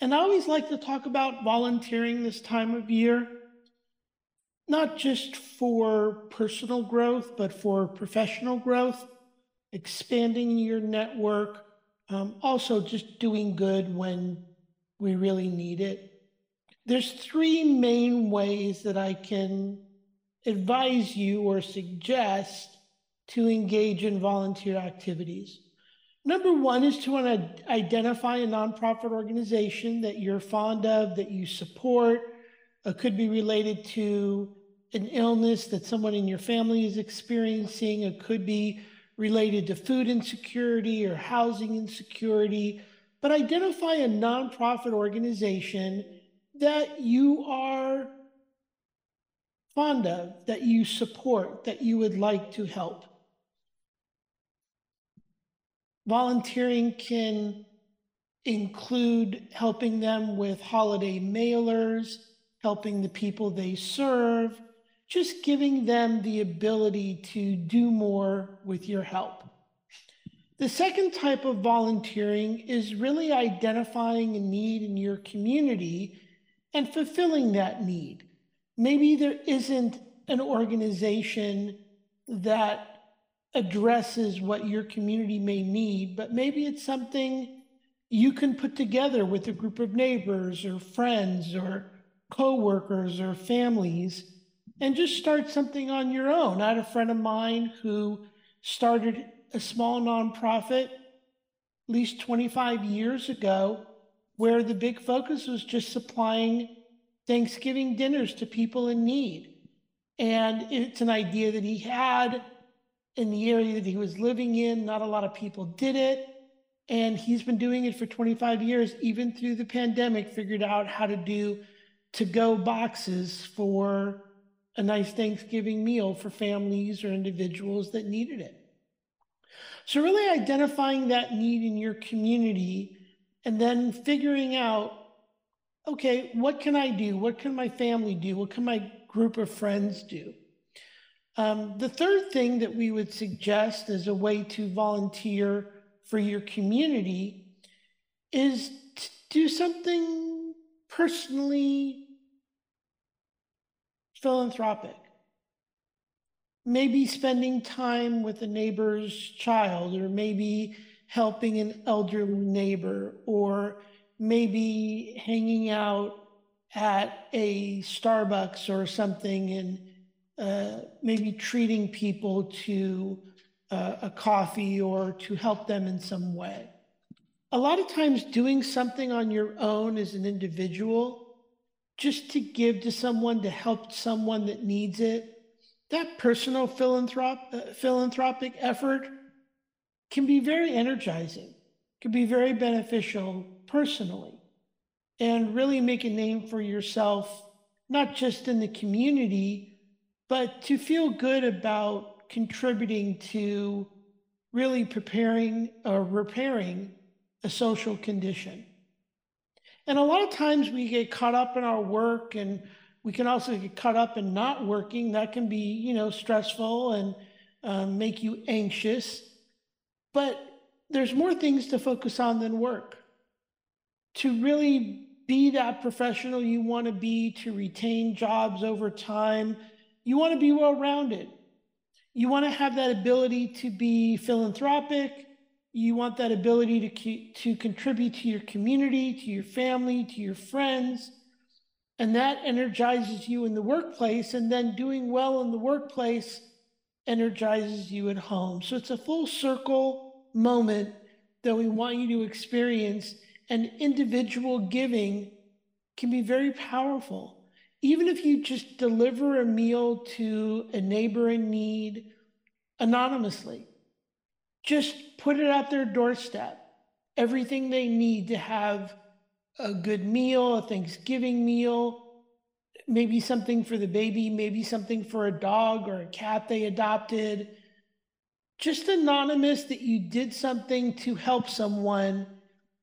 And I always like to talk about volunteering this time of year, not just for personal growth, but for professional growth, expanding your network, also just doing good when we really need it. There's three main ways that I can advise you or suggest to engage in volunteer activities. Number one is to want to identify a nonprofit organization that you're fond of, that you support. It could be related to an illness that someone in your family is experiencing. It could be related to food insecurity or housing insecurity. But identify a nonprofit organization that you are fond of, that you support, that you would like to help. Volunteering can include helping them with holiday mailers, helping the people they serve, just giving them the ability to do more with your help. The second type of volunteering is really identifying a need in your community and fulfilling that need. Maybe there isn't an organization that addresses what your community may need, but maybe it's something you can put together with a group of neighbors or friends or coworkers or families and just start something on your own. I had a friend of mine who started a small nonprofit at least 25 years ago, where the big focus was just supplying Thanksgiving dinners to people in need. And it's an idea that he had in the area that he was living in. Not a lot of people did it. And he's been doing it for 25 years, even through the pandemic, figured out how to do to-go boxes for a nice Thanksgiving meal for families or individuals that needed it. So really identifying that need in your community and then figuring out, okay, what can I do? What can my family do? What can my group of friends do? The third thing that we would suggest as a way to volunteer for your community is to do something personally philanthropic. Maybe spending time with a neighbor's child, or maybe helping an elderly neighbor, or maybe hanging out at a Starbucks or something and maybe treating people to a coffee or to help them in some way. A lot of times doing something on your own as an individual, just to give to someone, to help someone that needs it, that personal philanthropic effort can be very energizing, can be very beneficial personally, and really make a name for yourself, not just in the community, but to feel good about contributing to really preparing or repairing a social condition. And a lot of times we get caught up in our work, and we can also get caught up in not working. That can be, stressful and make you anxious. But there's more things to focus on than work. To really be that professional you want to be, to retain jobs over time, you want to be well-rounded. You want to have that ability to be philanthropic. You want that ability to contribute to your community, to your family, to your friends. And that energizes you in the workplace. And then doing well in the workplace energizes you at home. So it's a full circle moment that we want you to experience. And individual giving can be very powerful. Even if you just deliver a meal to a neighbor in need anonymously, just put it at their doorstep, everything they need to have a good meal, a Thanksgiving meal, maybe something for the baby, maybe something for a dog or a cat they adopted. Just anonymous that you did something to help someone,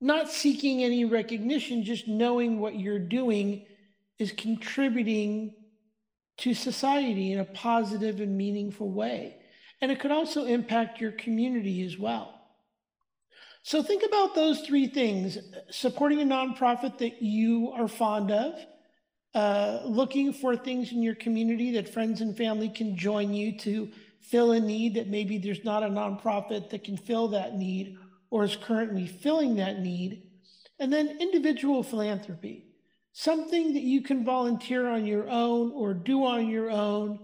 not seeking any recognition, just knowing what you're doing is contributing to society in a positive and meaningful way. And it could also impact your community as well. So think about those three things: supporting a nonprofit that you are fond of, looking for things in your community that friends and family can join you to fill a need that maybe there's not a nonprofit that can fill that need or is currently filling that need. And then individual philanthropy, something that you can volunteer on your own or do on your own,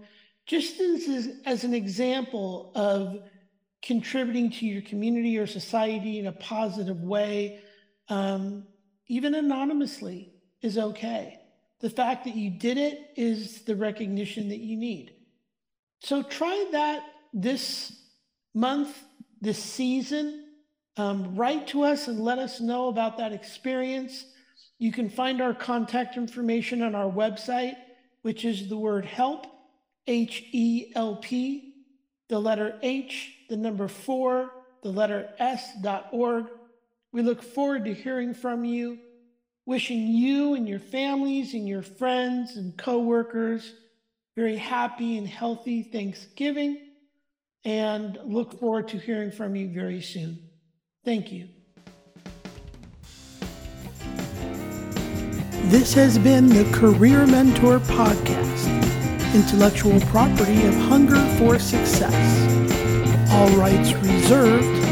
just as an example of contributing to your community or society in a positive way, even anonymously, is okay. The fact that you did it is the recognition that you need. So try that this month, this season. Write to us and let us know about that experience. You can find our contact information on our website, which is the word help, HELP, the letter H, the number 4, the letter S.org. We look forward to hearing from you. Wishing you and your families and your friends and coworkers very happy and healthy Thanksgiving, and look forward to hearing from you very soon. Thank you. This has been the Career Mentor Podcast, intellectual property of Hunger for Success. All rights reserved.